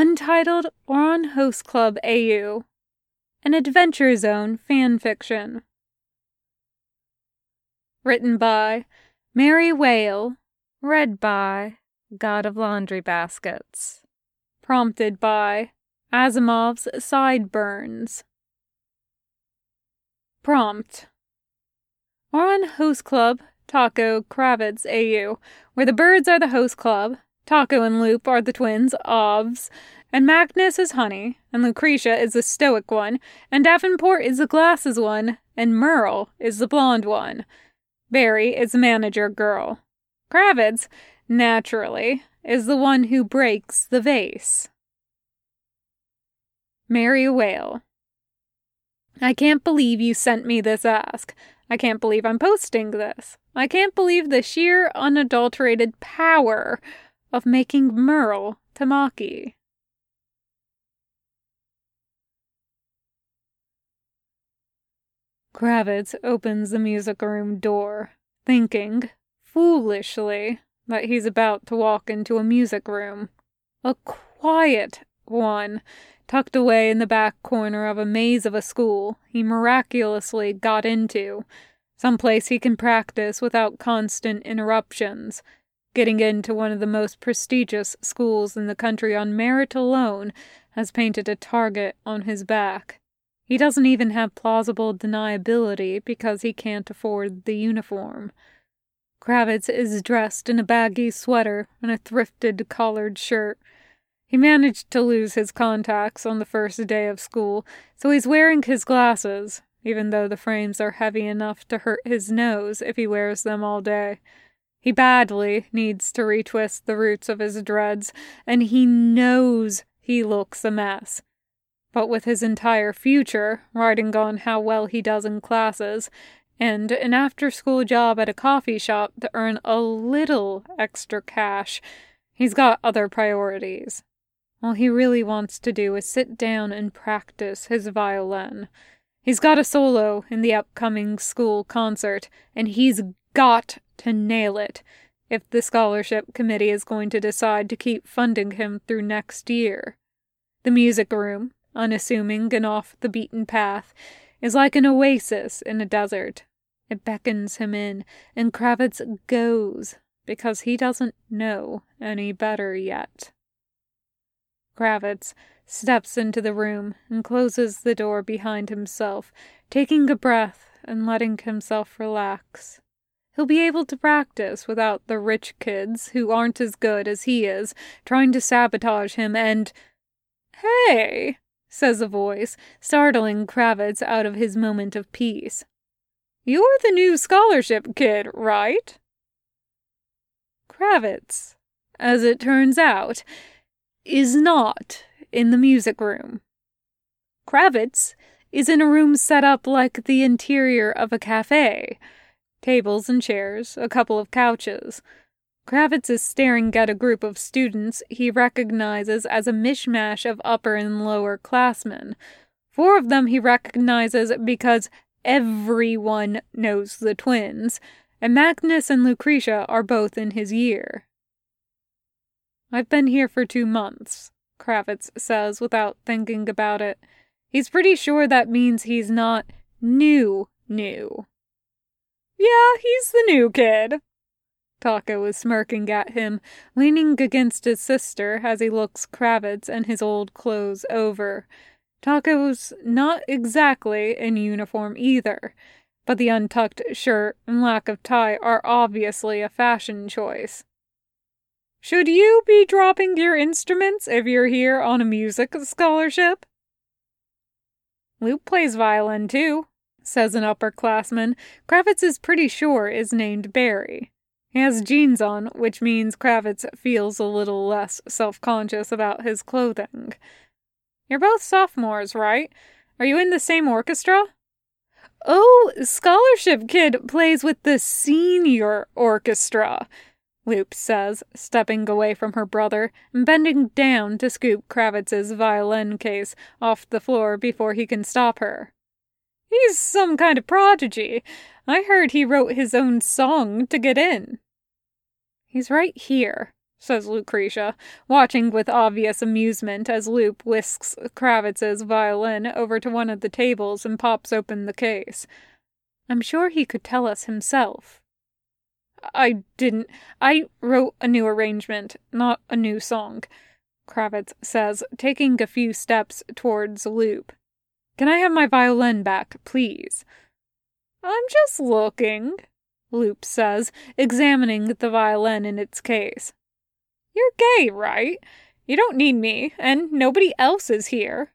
Untitled Oran Host Club AU, an Adventure Zone fan fiction. Written by Mary Whale, read by God of Laundry Baskets, prompted by Asimov's Sideburns. Prompt: Oran Host Club, Taako, Kravitz AU, where the birds are the host club. Taako and Lup are the twins, Ovs, and Magnus is Honey, and Lucretia is the stoic one, and Davenport is the glasses one, and Merle is the blonde one. Barry is the manager girl. Kravitz, naturally, is the one who breaks the vase. Mary Whale. I can't believe you sent me this ask. I can't believe I'm posting this. I can't believe the sheer unadulterated power of making Merle Tamaki. Kravitz opens the music room door, thinking, foolishly, that he's about to walk into a music room. A quiet one, tucked away in the back corner of a maze of a school he miraculously got into, someplace he can practice without constant interruptions. Getting into one of the most prestigious schools in the country on merit alone has painted a target on his back. He doesn't even have plausible deniability because he can't afford the uniform. Kravitz is dressed in a baggy sweater and a thrifted collared shirt. He managed to lose his contacts on the first day of school, so he's wearing his glasses, even though the frames are heavy enough to hurt his nose if he wears them all day. He badly needs to retwist the roots of his dreads, and he knows he looks a mess. But with his entire future riding on how well he does in classes, and an after-school job at a coffee shop to earn a little extra cash, he's got other priorities. All he really wants to do is sit down and practice his violin. He's got a solo in the upcoming school concert, and he's got to nail it if the scholarship committee is going to decide to keep funding him through next year. The music room, unassuming and off the beaten path, is like an oasis in a desert. It beckons him in, and Kravitz goes because he doesn't know any better yet. Kravitz steps into the room and closes the door behind himself, taking a breath and letting himself relax. He'll be able to practice without the rich kids, who aren't as good as he is, trying to sabotage him and... "Hey!" says a voice, startling Kravitz out of his moment of peace. "You're the new scholarship kid, right?" Kravitz, as it turns out, is not in the music room. Kravitz is in a room set up like the interior of a cafe. Tables and chairs, a couple of couches. Kravitz is staring at a group of students he recognizes as a mishmash of upper and lower classmen. 4 of them he recognizes because everyone knows the twins, and Magnus and Lucretia are both in his year. "I've been here for 2 months," Kravitz says without thinking about it. He's pretty sure that means he's not new. "Yeah, he's the new kid." Taako is smirking at him, leaning against his sister as he looks Kravitz and his old clothes over. Tako's not exactly in uniform either, but the untucked shirt and lack of tie are obviously a fashion choice. "Should you be dropping your instruments if you're here on a music scholarship?" "Lup plays violin too," says an upperclassman Kravitz is pretty sure is named Barry. He has jeans on, which means Kravitz feels a little less self-conscious about his clothing. "You're both sophomores, right? Are you in the same orchestra?" "Oh, scholarship kid plays with the senior orchestra," Lup says, stepping away from her brother and bending down to scoop Kravitz's violin case off the floor before he can stop her. "He's some kind of prodigy. I heard he wrote his own song to get in." "He's right here," says Lucretia, watching with obvious amusement as Lup whisks Kravitz's violin over to one of the tables and pops open the case. I'm sure he could tell us himself. I didn't. I wrote a new arrangement, not a new song, Kravitz says, taking a few steps towards Lup. Can I have my violin back, please? I'm just looking, Lup says, examining the violin in its case. You're gay, right? You don't need me, and nobody else is here.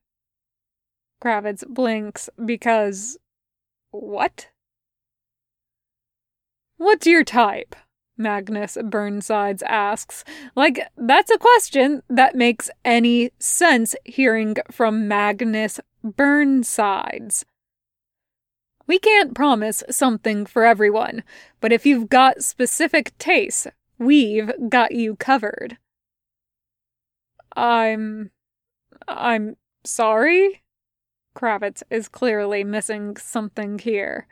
Kravitz blinks because... what? What's your type? Magnus Burnsides asks. Like, that's a question that makes any sense hearing from Magnus Burnsides. We can't promise something for everyone, but if you've got specific tastes, we've got you covered. I'm sorry? Kravitz is clearly missing something here.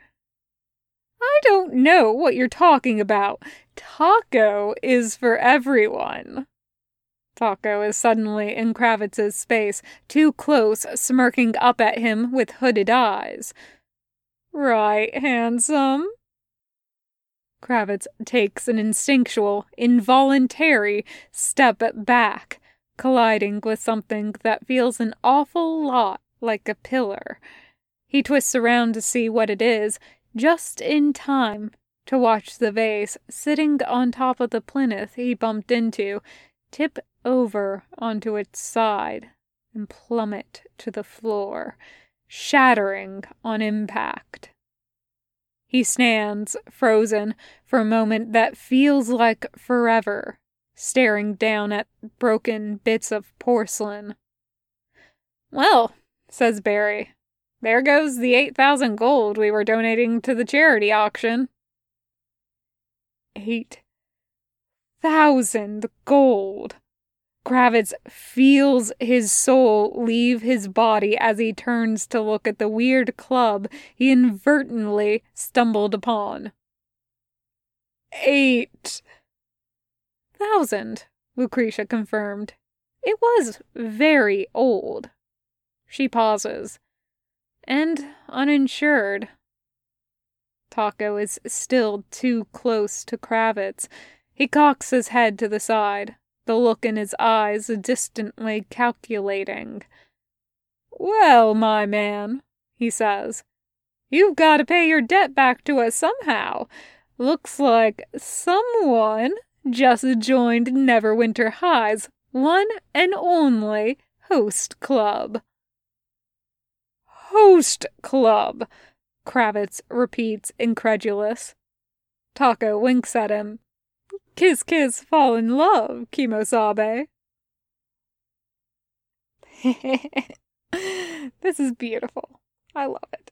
I don't know what you're talking about. Taako is for everyone. Taako is suddenly in Kravitz's space, too close, smirking up at him with hooded eyes. Right, handsome? Kravitz takes an instinctual, involuntary step back, colliding with something that feels an awful lot like a pillar. He twists around to see what it is, just in time to watch the vase sitting on top of the plinth he bumped into tip over onto its side and plummet to the floor, shattering on impact. He stands, frozen, for a moment that feels like forever, staring down at broken bits of porcelain. Well, says Barry, there goes the 8,000 gold we were donating to the charity auction. 8,000 gold. Kravitz feels his soul leave his body as he turns to look at the weird club he inadvertently stumbled upon. 8,000, Lucretia confirmed. It was very old. She pauses. And uninsured. Taako is still too close to Kravitz. He cocks his head to the side, the look in his eyes distantly calculating. Well, my man, he says, you've got to pay your debt back to us somehow. Looks like someone just joined Neverwinter High's one and only host club. Host club, Kravitz repeats, incredulous. Taako winks at him. Kiss, kiss, fall in love, Kemosabe. This is beautiful. I love it.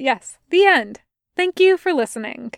Yes, the end. Thank you for listening.